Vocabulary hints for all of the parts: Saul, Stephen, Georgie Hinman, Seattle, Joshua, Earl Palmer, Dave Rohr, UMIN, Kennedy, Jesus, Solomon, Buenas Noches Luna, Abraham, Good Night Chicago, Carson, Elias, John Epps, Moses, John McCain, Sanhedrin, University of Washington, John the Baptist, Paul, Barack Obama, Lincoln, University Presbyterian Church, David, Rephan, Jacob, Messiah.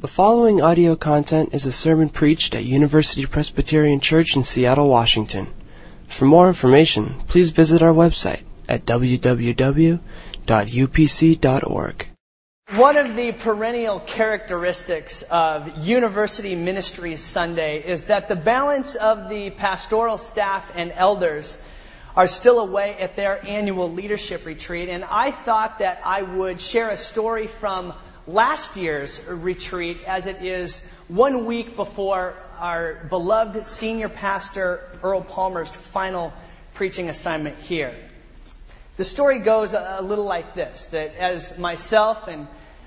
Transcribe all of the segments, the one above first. The following audio content is a sermon preached at University Presbyterian Church in Seattle, Washington. For more information, please visit our website at www.upc.org. One of the perennial characteristics of University Ministries Sunday is that the balance of the pastoral staff and elders are still away at their annual leadership retreat, and I thought that I would share a story from last year's retreat, as it is 1 week before our beloved senior pastor Earl Palmer's final preaching assignment here. The story goes a little like this, that as myself and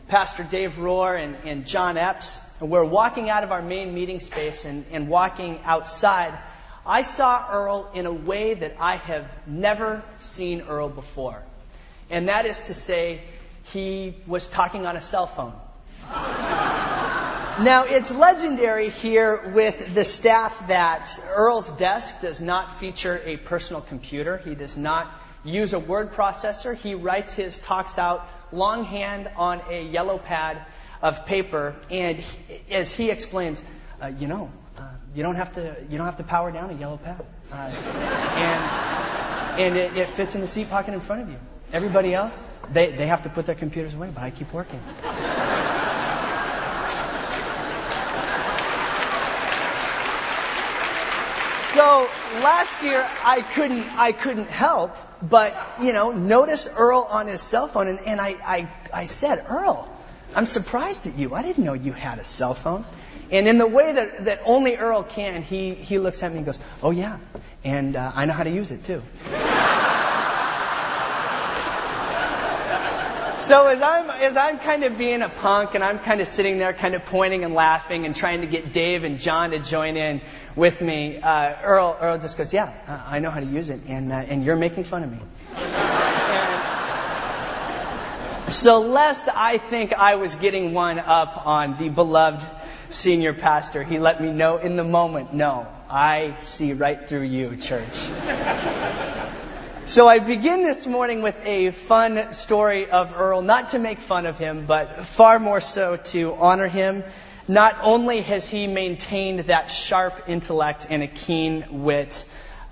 Pastor Dave Rohr and John Epps were walking out of our main meeting space and walking outside, I saw Earl in a way that I have never seen Earl before. And that is to say, he was talking on a cell phone. Now, it's legendary here with the staff that Earl's desk does not feature a personal computer. He does not use a word processor. He writes his talks out longhand on a yellow pad of paper. And as he explains, you don't have to power down a yellow pad. And it fits in the seat pocket in front of you. Everybody else, they have to put their computers away, but I keep working. So last year I couldn't help but, notice Earl on his cell phone, and I said, "Earl, I'm surprised at you. I didn't know you had a cell phone." And in the way that only Earl can, he looks at me and goes, "Oh yeah, and I know how to use it too." So as I'm kind of being a punk and I'm kind of sitting there kind of pointing and laughing and trying to get Dave and John to join in with me, Earl just goes, "Yeah, I know how to use it, and you're making fun of me." So lest I think I was getting one up on the beloved senior pastor, he let me know in the moment, "No, I see right through you, church." So I begin this morning with a fun story of Earl, not to make fun of him, but far more so to honor him. Not only has he maintained that sharp intellect and a keen wit,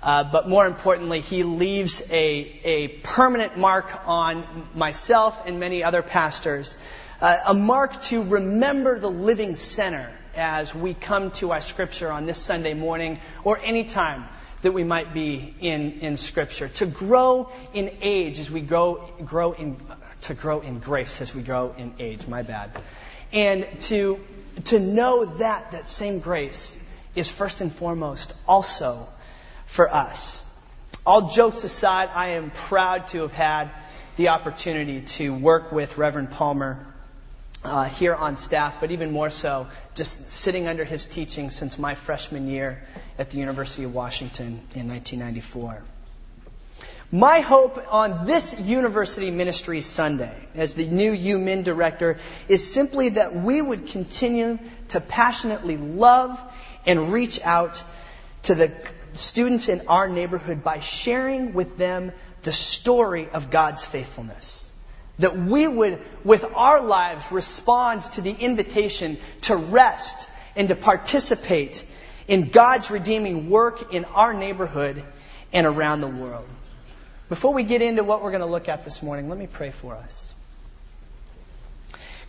but more importantly, he leaves a permanent mark on myself and many other pastors, a mark to remember the living center as we come to our scripture on this Sunday morning or any time that we might be in Scripture, to grow in age as we grow in grace as we grow in age. My bad, and to know that same grace is first and foremost also for us. All jokes aside, I am proud to have had the opportunity to work with Reverend Palmer here on staff, but even more so just sitting under his teaching since my freshman year at the University of Washington in 1994. My hope on this University Ministries Sunday as the new UMIN director is simply that we would continue to passionately love and reach out to the students in our neighborhood by sharing with them the story of God's faithfulness. That we would, with our lives, respond to the invitation to rest and to participate in God's redeeming work in our neighborhood and around the world. Before we get into what we're going to look at this morning, let me pray for us.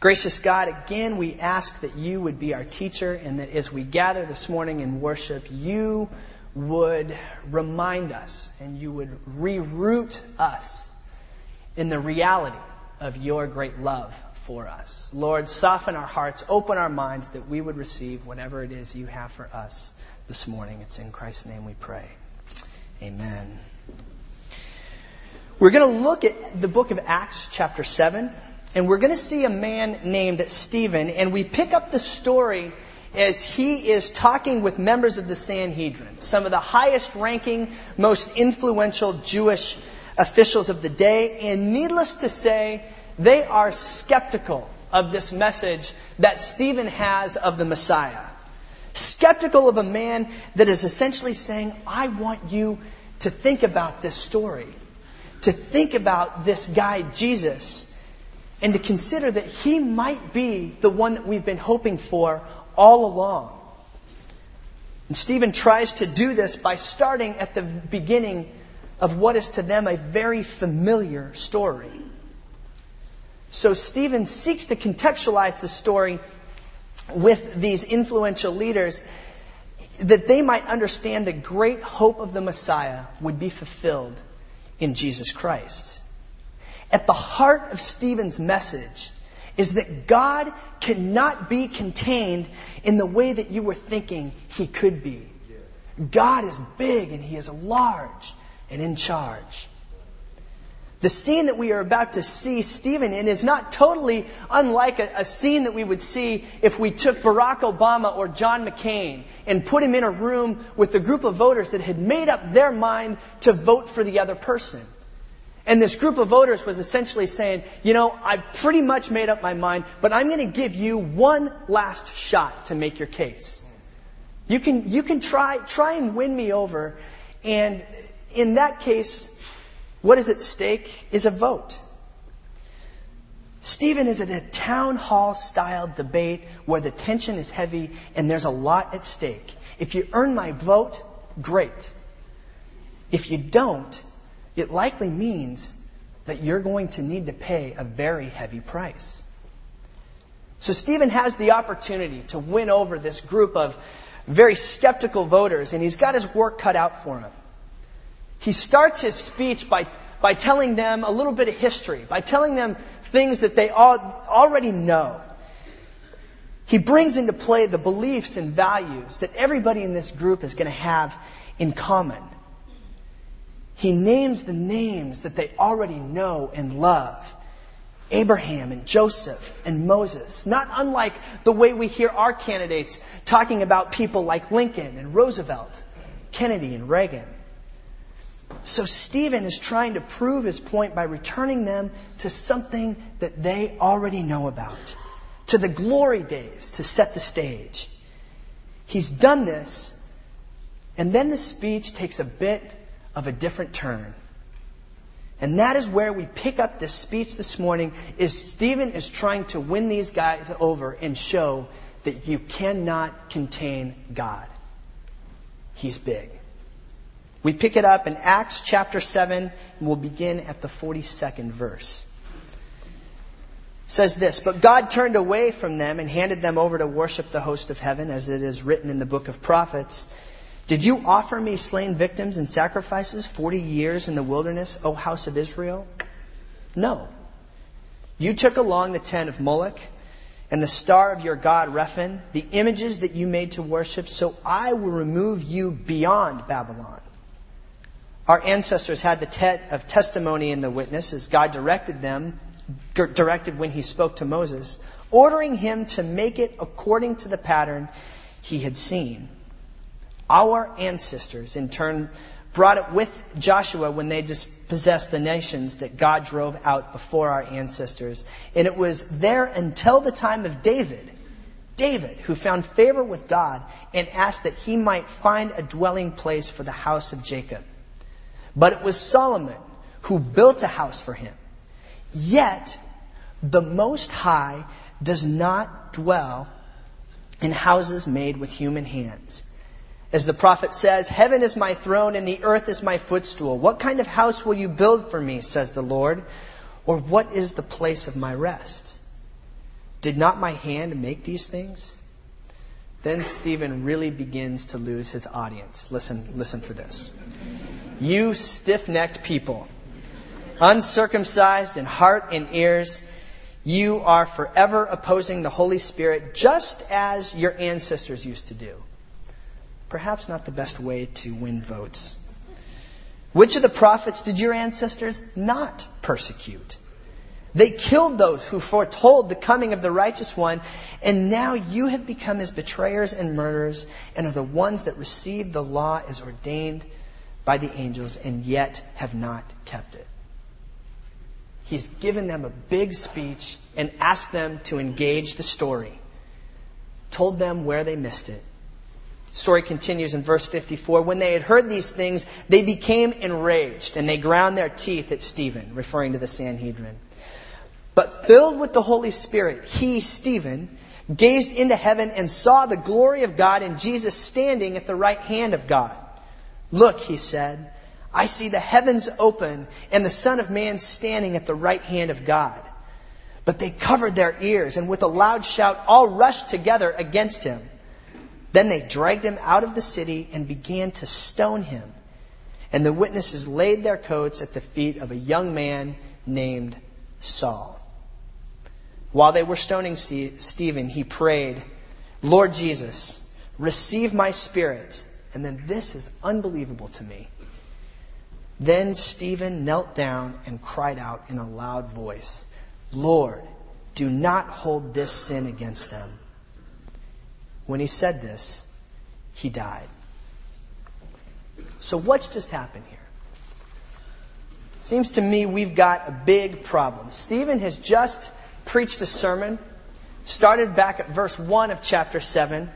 Gracious God, again, we ask that you would be our teacher and that as we gather this morning in worship, you would remind us and you would reroute us in the reality of your great love for us. Lord, soften our hearts, open our minds that we would receive whatever it is you have for us this morning. It's in Christ's name we pray. Amen. We're going to look at the book of Acts chapter 7, and we're going to see a man named Stephen, and we pick up the story as he is talking with members of the Sanhedrin, some of the highest ranking, most influential Jewish officials of the day, and needless to say, they are skeptical of this message that Stephen has of the Messiah. Skeptical of a man that is essentially saying, "I want you to think about this story, to think about this guy Jesus and to consider that he might be the one that we've been hoping for all along. And Stephen tries to do this by starting at the beginning of what is to them a very familiar story. So Stephen seeks to contextualize the story with these influential leaders that they might understand the great hope of the Messiah would be fulfilled in Jesus Christ. At the heart of Stephen's message is that God cannot be contained in the way that you were thinking he could be. God is big and he is large and in charge. The scene that we are about to see Stephen in is not totally unlike a scene that we would see if we took Barack Obama or John McCain and put him in a room with a group of voters that had made up their mind to vote for the other person. And this group of voters was essentially saying, you know, I've pretty much made up my mind, but I'm going to give you one last shot to make your case. You can try and win me over. And in that case, what is at stake is a vote. Stephen is in a town hall style debate where the tension is heavy and there's a lot at stake. If you earn my vote, great. If you don't, it likely means that you're going to need to pay a very heavy price. So Stephen has the opportunity to win over this group of very skeptical voters, and he's got his work cut out for him. He starts his speech by telling them a little bit of history, by telling them things that they already know. He brings into play the beliefs and values that everybody in this group is going to have in common. He names the names that they already know and love. Abraham and Joseph and Moses. Not unlike the way we hear our candidates talking about people like Lincoln and Roosevelt, Kennedy and Reagan. So Stephen is trying to prove his point by returning them to something that they already know about, to the glory days, to set the stage. He's done this, and then the speech takes a bit of a different turn. And that is where we pick up this speech this morning, is Stephen is trying to win these guys over and show that you cannot contain God. He's big. We pick it up in Acts chapter 7, and we'll begin at the 42nd verse. It says this, "But God turned away from them and handed them over to worship the host of heaven, as it is written in the book of prophets. Did you offer me slain victims and sacrifices 40 years in the wilderness, O house of Israel? No. You took along the tent of Moloch and the star of your god Rephan, the images that you made to worship, so I will remove you beyond Babylon. Our ancestors had the tent of testimony and the witness, as God directed when he spoke to Moses, ordering him to make it according to the pattern he had seen. Our ancestors, in turn, brought it with Joshua when they dispossessed the nations that God drove out before our ancestors. And it was there until the time of David, who found favor with God and asked that he might find a dwelling place for the house of Jacob. But it was Solomon who built a house for him. Yet the Most High does not dwell in houses made with human hands. As the prophet says, heaven is my throne and the earth is my footstool. What kind of house will you build for me, says the Lord? Or what is the place of my rest? Did not my hand make these things?" Then Stephen really begins to lose his audience. Listen for this. "You stiff-necked people, uncircumcised in heart and ears, you are forever opposing the Holy Spirit, just as your ancestors used to do." Perhaps not the best way to win votes. "Which of the prophets did your ancestors not persecute? They killed those who foretold the coming of the righteous one, and now you have become his betrayers and murderers, and are the ones that received the law as ordained by the angels, and yet have not kept it." He's given them a big speech and asked them to engage the story, told them where they missed it. Story continues in verse 54. "When they had heard these things, they became enraged and they ground their teeth at Stephen," referring to the Sanhedrin. But filled with the Holy Spirit, he, Stephen, gazed into heaven and saw the glory of God and Jesus standing at the right hand of God. Look, he said, I see the heavens open and the Son of Man standing at the right hand of God. But they covered their ears and with a loud shout all rushed together against him. Then they dragged him out of the city and began to stone him. And the witnesses laid their coats at the feet of a young man named Saul. While they were stoning Stephen, he prayed, Lord Jesus, receive my spirit. And then this is unbelievable to me. Then Stephen knelt down and cried out in a loud voice, Lord, do not hold this sin against them. When he said this, he died. So what's just happened here? Seems to me we've got a big problem. Stephen has just preached a sermon, started back at verse 1 of chapter 7.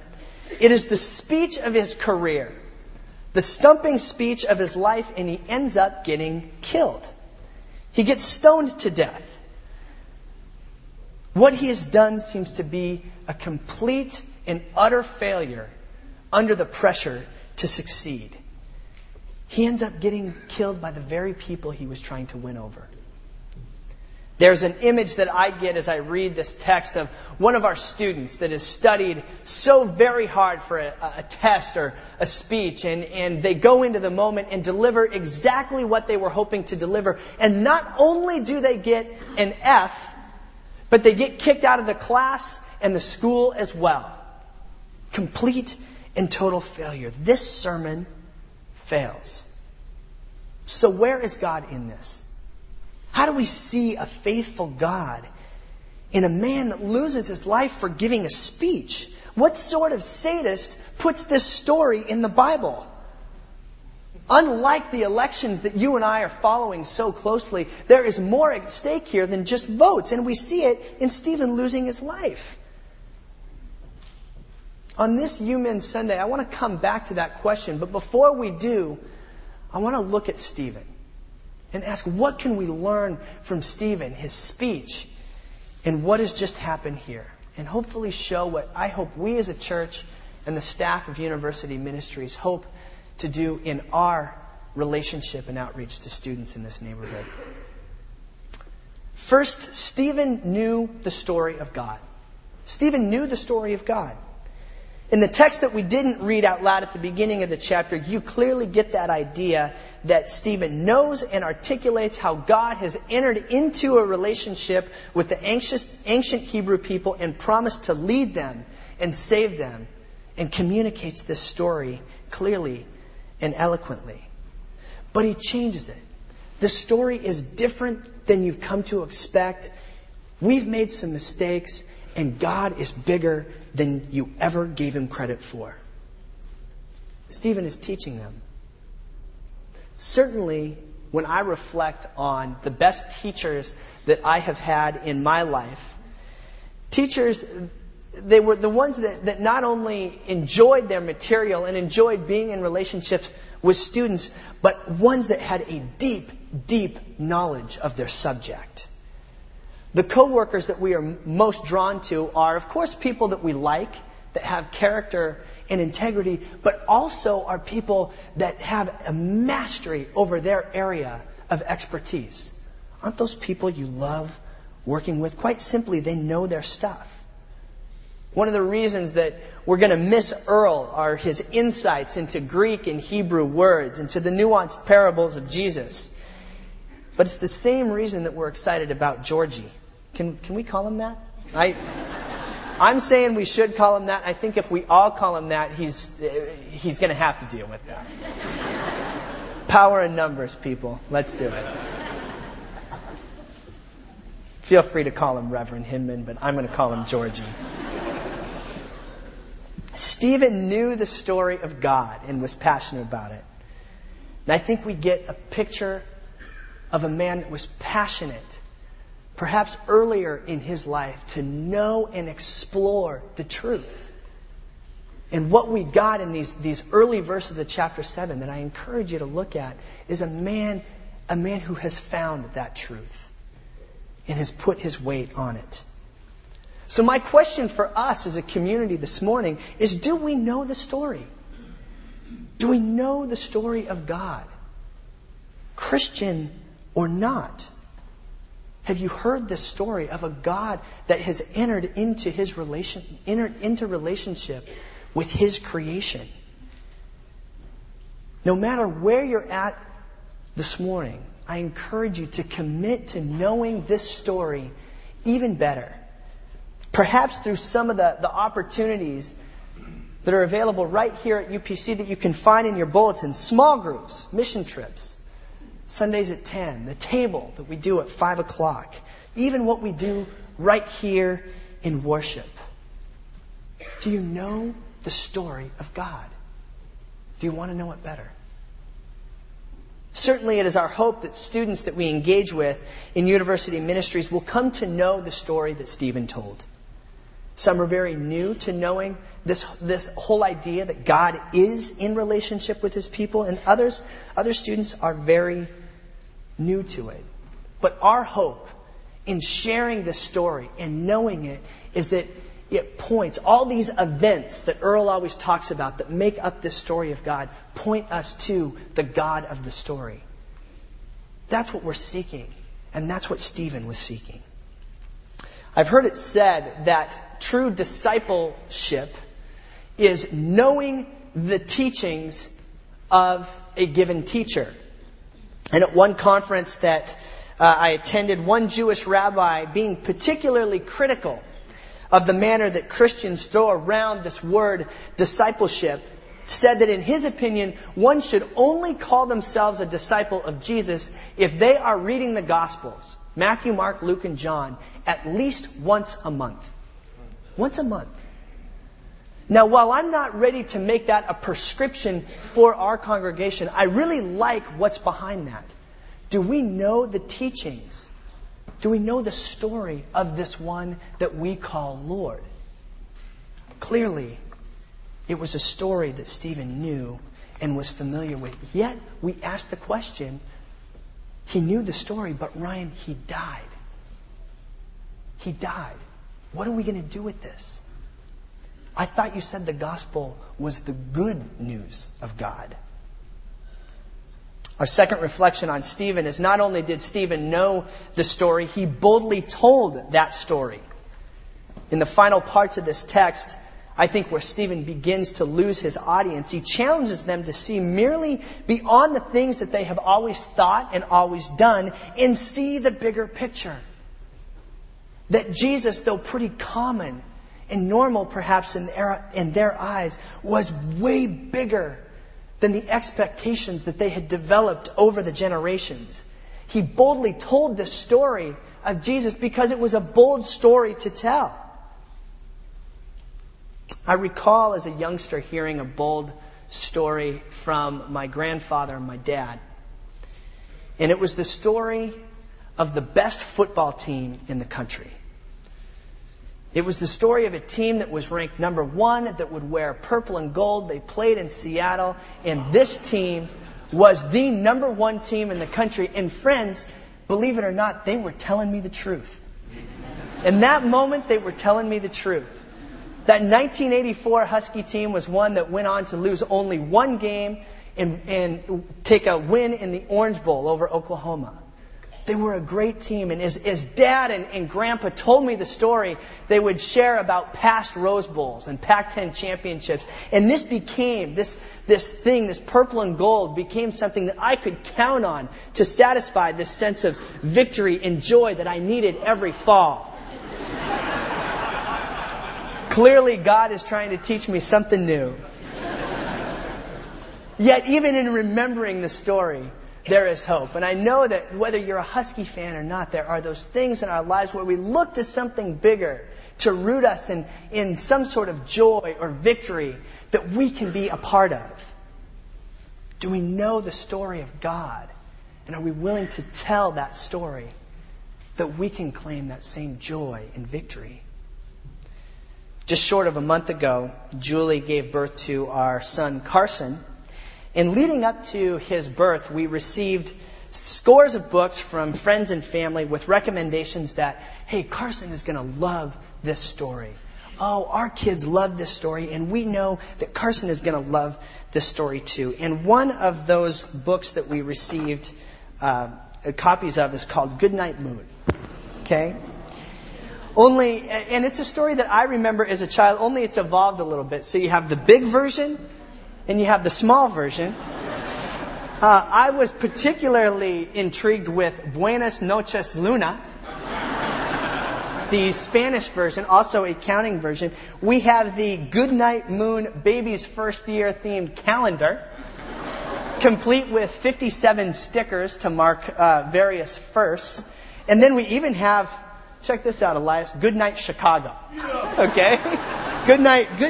It is the speech of his career, the stumping speech of his life, and he ends up getting killed. He gets stoned to death. What he has done seems to be a complete and utter failure under the pressure to succeed. He ends up getting killed by the very people he was trying to win over. There's an image that I get as I read this text of one of our students that has studied so very hard for a test or a speech, and they go into the moment and deliver exactly what they were hoping to deliver. And not only do they get an F, but they get kicked out of the class and the school as well. Complete and total failure. This sermon fails. So where is God in this? How do we see a faithful God in a man that loses his life for giving a speech? What sort of sadist puts this story in the Bible? Unlike the elections that you and I are following so closely, there is more at stake here than just votes, and we see it in Stephen losing his life. On this U Men Sunday, I want to come back to that question, but before we do, I want to look at Stephen and ask, what can we learn from Stephen, his speech, and what has just happened here? And hopefully show what I hope we as a church and the staff of University Ministries hope to do in our relationship and outreach to students in this neighborhood. First, Stephen knew the story of God. Stephen knew the story of God. In the text that we didn't read out loud at the beginning of the chapter, you clearly get that idea that Stephen knows and articulates how God has entered into a relationship with the ancient Hebrew people and promised to lead them and save them, and communicates this story clearly and eloquently. But he changes it. The story is different than you've come to expect. We've made some mistakes, and God is bigger than you ever gave him credit for. Stephen is teaching them. Certainly, when I reflect on the best teachers that I have had in my life, teachers, they were the ones that not only enjoyed their material and enjoyed being in relationships with students, but ones that had a deep, deep knowledge of their subject. The co-workers that we are most drawn to are, of course, people that we like, that have character and integrity, but also are people that have a mastery over their area of expertise. Aren't those people you love working with? Quite simply, they know their stuff. One of the reasons that we're going to miss Earl are his insights into Greek and Hebrew words, into the nuanced parables of Jesus. But it's the same reason that we're excited about Georgie. Can we call him that? I'm saying we should call him that. I think if we all call him that, he's going to have to deal with that. Power in numbers, people. Let's do it. Feel free to call him Reverend Hinman, but I'm going to call him Georgie. Stephen knew the story of God and was passionate about it. And I think we get a picture of a man that was passionate, perhaps earlier in his life, to know and explore the truth. And what we got in these early verses of chapter 7 that I encourage you to look at is a man who has found that truth. and has put his weight on it. So my question for us as a community this morning is, do we know the story? Do we know the story of God? Christian or not, have you heard this story of a God that has entered into relationship with his creation? No matter where you're at this morning, I encourage you to commit to knowing this story even better. Perhaps through some of the opportunities that are available right here at UPC that you can find in your bulletin. Small groups, mission trips, Sundays at 10, the table that we do at 5 o'clock, even what we do right here in worship. Do you know the story of God? Do you want to know it better? Certainly it is our hope that students that we engage with in university ministries will come to know the story that Stephen told. Some are very new to knowing this whole idea that God is in relationship with his people, and other students are very new to it. But our hope in sharing this story and knowing it is that it points, all these events that Earl always talks about that make up this story of God, point us to the God of the story. That's what we're seeking, and that's what Stephen was seeking. I've heard it said that true discipleship is knowing the teachings of a given teacher. And at one conference that I attended, one Jewish rabbi being particularly critical of the manner that Christians throw around this word discipleship, said that in his opinion, one should only call themselves a disciple of Jesus if they are reading the Gospels, Matthew, Mark, Luke, and John, at least once a month. Once a month. Now, while I'm not ready to make that a prescription for our congregation, I really like what's behind that. Do we know the teachings? Do we know the story of this one that we call Lord? Clearly, it was a story that Stephen knew and was familiar with. Yet, we ask the question, he knew the story, but Ryan, he died. He died. What are we going to do with this? I thought you said the gospel was the good news of God. Our second reflection on Stephen is not only did Stephen know the story, he boldly told that story. In the final parts of this text, I think where Stephen begins to lose his audience, he challenges them to see merely beyond the things that they have always thought and always done and see the bigger picture. That Jesus, though pretty common and normal perhaps in their eyes, was way bigger than the expectations that they had developed over the generations. He boldly told this story of Jesus because it was a bold story to tell. I recall as a youngster hearing a bold story from my grandfather and my dad. And it was the story of the best football team in the country. It was the story of a team that was ranked number one, that would wear purple and gold. They played in Seattle, and this team was the number one team in the country. And friends, believe it or not, they were telling me the truth. In that moment, they were telling me the truth. That 1984 Husky team was one that went on to lose only one game and take a win in the Orange Bowl over Oklahoma. They were a great team. And as Dad and Grandpa told me the story, they would share about past Rose Bowls and Pac-10 championships. And this became, this thing, this purple and gold, became something that I could count on to satisfy this sense of victory and joy that I needed every fall. Clearly, God is trying to teach me something new. Yet, even in remembering the story, there is hope. And I know that whether you're a Husky fan or not, there are those things in our lives where we look to something bigger to root us in some sort of joy or victory that we can be a part of. Do we know the story of God? And are we willing to tell that story that we can claim that same joy and victory? Just short of a month ago, Julie gave birth to our son, Carson. And leading up to his birth, we received scores of books from friends and family with recommendations that, hey, Carson is going to love this story. Oh, our kids love this story, and we know that Carson is going to love this story too. And one of those books that we received copies of is called Goodnight Moon. Okay? Only, and it's a story that I remember as a child, only it's evolved a little bit. So you have the big version, and you have the small version. I was particularly intrigued with Buenas Noches Luna, the Spanish version, also a counting version. We have the Good Night Moon Baby's First Year themed calendar, complete with 57 stickers to mark various firsts. And then we even have, check this out, Elias, Good Night Chicago. Okay? Good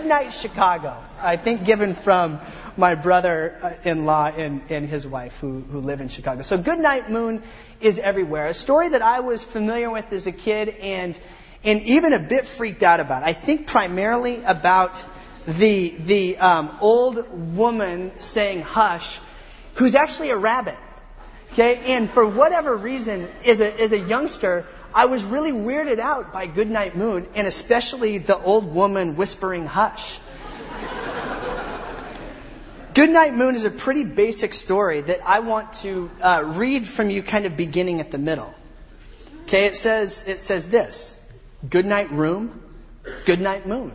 night Chicago. I think given from my brother-in-law and his wife who live in Chicago. So Good Night Moon is everywhere. A story that I was familiar with as a kid and even a bit freaked out about. I think primarily about the old woman saying hush, who's actually a rabbit. Okay? And for whatever reason, as a youngster, I was really weirded out by Good Night Moon, and especially the old woman whispering hush. Good Night Moon is a pretty basic story that I want to read from you kind of beginning at the middle. Okay, it says this. Good night room, good night moon.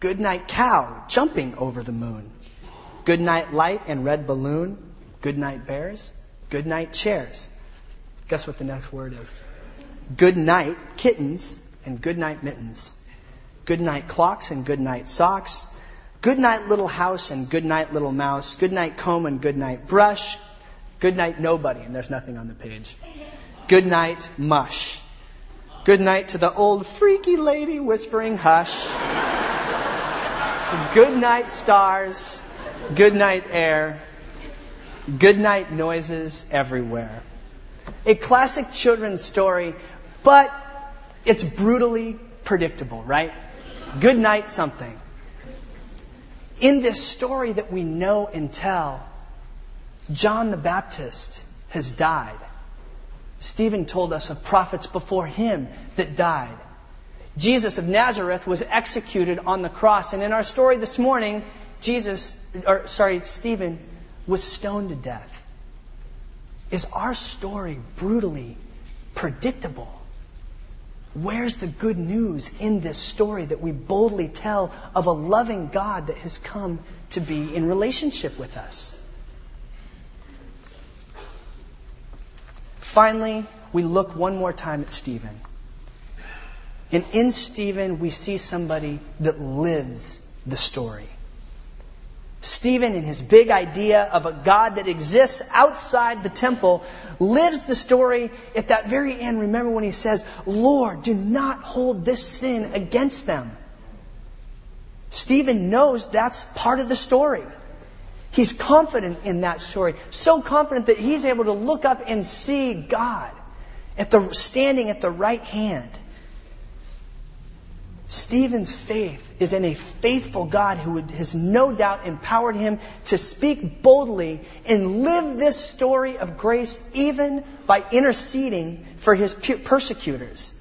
Good night cow jumping over the moon. Good night light and red balloon. Good night bears, good night chairs. Guess what the next word is? Good night kittens and good night mittens. Good night clocks and good night socks. Good night little house and good night little mouse. Good night comb and good night brush. Good night nobody, and there's nothing on the page. Good night mush. Good night to the old freaky lady whispering hush. Good night stars. Good night air. Good night noises everywhere. A classic children's story, but it's brutally predictable, right? Good night something. In this story that we know and tell, John the Baptist has died. Stephen told us of prophets before him that died. Jesus of Nazareth was executed on the cross. And in our story this morning, Stephen was stoned to death. Is our story brutally predictable? Where's the good news in this story that we boldly tell of a loving God that has come to be in relationship with us? Finally, we look one more time at Stephen. And in Stephen, we see somebody that lives the story. Stephen, in his big idea of a God that exists outside the temple, lives the story at that very end. Remember when he says, Lord, do not hold this sin against them. Stephen knows that's part of the story. He's confident in that story. So confident that he's able to look up and see God standing at the right hand. Stephen's faith is in a faithful God who has no doubt empowered him to speak boldly and live this story of grace even by interceding for his persecutors.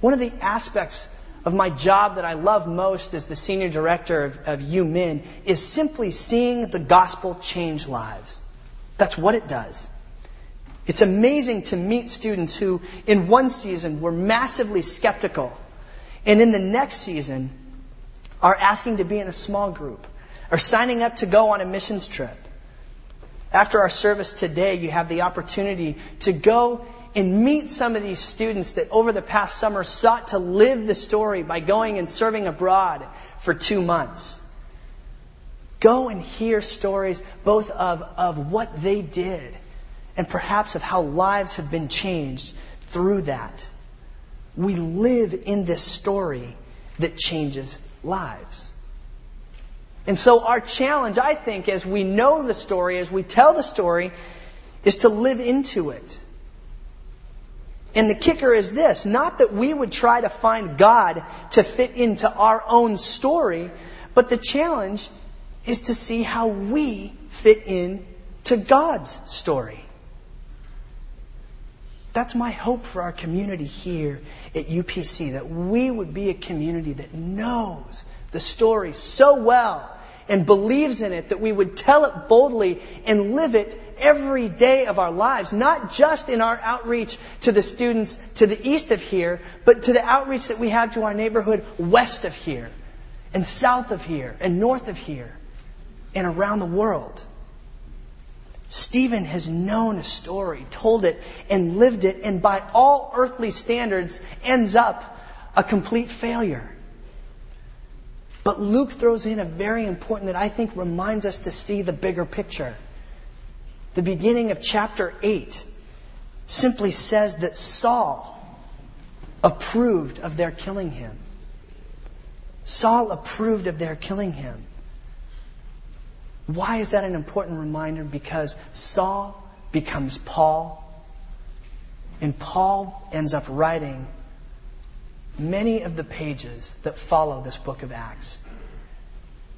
One of the aspects of my job that I love most as the senior director of UMIN is simply seeing the gospel change lives. That's what it does. It's amazing to meet students who in one season were massively skeptical and in the next season are asking to be in a small group or signing up to go on a missions trip. After our service today, you have the opportunity to go and meet some of these students that over the past summer sought to live the story by going and serving abroad for 2 months. Go and hear stories both of what they did and perhaps of how lives have been changed through that. We live in this story that changes lives. And so our challenge, I think, as we know the story, as we tell the story, is to live into it. And the kicker is this, not that we would try to find God to fit into our own story, but the challenge is to see how we fit in to God's story. That's my hope for our community here at UPC, that we would be a community that knows the story so well and believes in it, that we would tell it boldly and live it every day of our lives, not just in our outreach to the students to the east of here, but to the outreach that we have to our neighborhood west of here, and south of here, and north of here, and around the world. Stephen has known a story, told it, and lived it, and by all earthly standards ends up a complete failure. But Luke throws in a very important that I think reminds us to see the bigger picture. The beginning of chapter 8 simply says that Saul approved of their killing him. Saul approved of their killing him. Why is that an important reminder? Because Saul becomes Paul, and Paul ends up writing many of the pages that follow this book of Acts.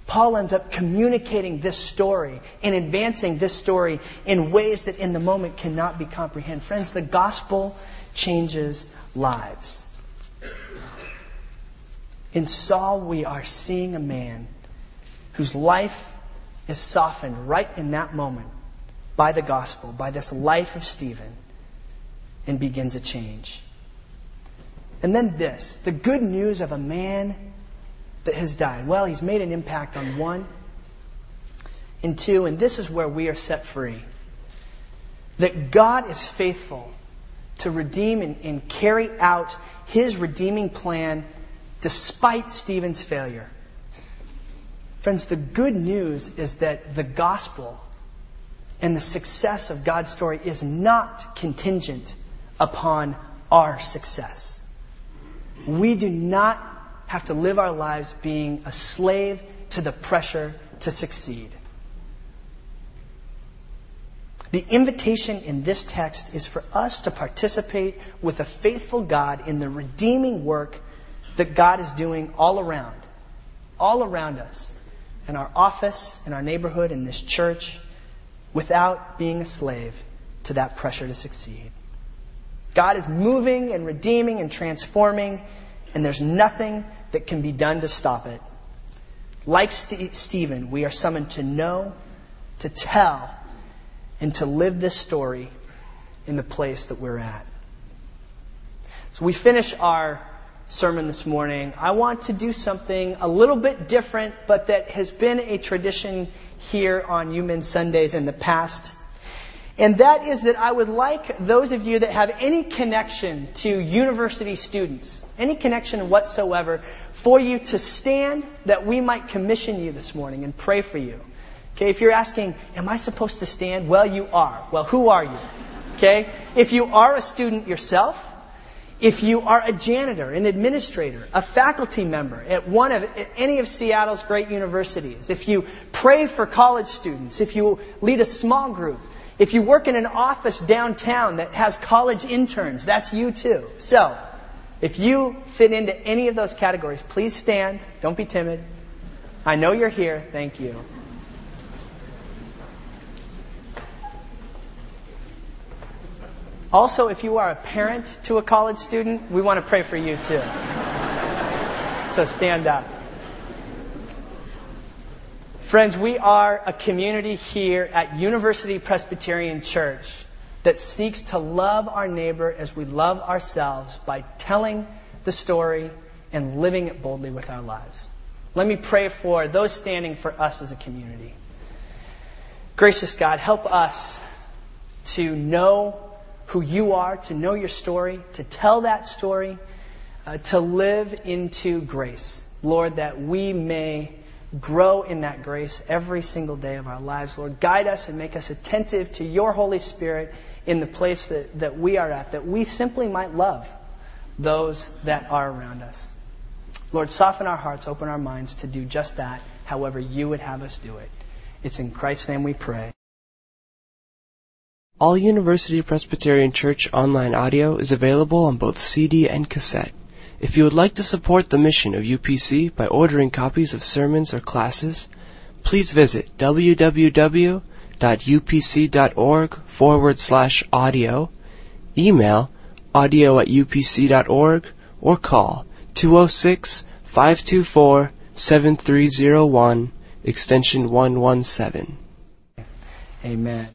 Paul ends up communicating this story and advancing this story in ways that in the moment cannot be comprehended. Friends, the gospel changes lives. In Saul, we are seeing a man whose life is softened right in that moment by the gospel, by this life of Stephen, and begins a change. And then this, the good news of a man that has died. Well, he's made an impact on one and two, and this is where we are set free. That God is faithful to redeem and carry out His redeeming plan despite Stephen's failure. Friends, the good news is that the gospel and the success of God's story is not contingent upon our success. We do not have to live our lives being a slave to the pressure to succeed. The invitation in this text is for us to participate with a faithful God in the redeeming work that God is doing all around us, in our office, in our neighborhood, in this church, without being a slave to that pressure to succeed. God is moving and redeeming and transforming, and there's nothing that can be done to stop it. Like Stephen, we are summoned to know, to tell, and to live this story in the place that we're at. So we finish our sermon this morning. I want to do something a little bit different, but that has been a tradition here on Human Sundays in the past. And that is that I would like those of you that have any connection to university students, any connection whatsoever, for you to stand that we might commission you this morning and pray for you. Okay, if you're asking, am I supposed to stand? Well, you are. Well, who are you? Okay, if you are a student yourself, if you are a janitor, an administrator, a faculty member at any of Seattle's great universities, if you pray for college students, if you lead a small group, if you work in an office downtown that has college interns, that's you too. So, if you fit into any of those categories, please stand. Don't be timid. I know you're here. Thank you. Also, if you are a parent to a college student, we want to pray for you too. So stand up. Friends, we are a community here at University Presbyterian Church that seeks to love our neighbor as we love ourselves by telling the story and living it boldly with our lives. Let me pray for those standing for us as a community. Gracious God, help us to know who you are, to know your story, to tell that story, to live into grace. Lord, that we may grow in that grace every single day of our lives. Lord, guide us and make us attentive to your Holy Spirit in the place that we are at, that we simply might love those that are around us. Lord, soften our hearts, open our minds to do just that, however you would have us do it. It's in Christ's name we pray. All University Presbyterian Church online audio is available on both CD and cassette. If you would like to support the mission of UPC by ordering copies of sermons or classes, please visit www.upc.org/audio, Email audio@upc.org or call 206-524-7301, extension 117. Amen.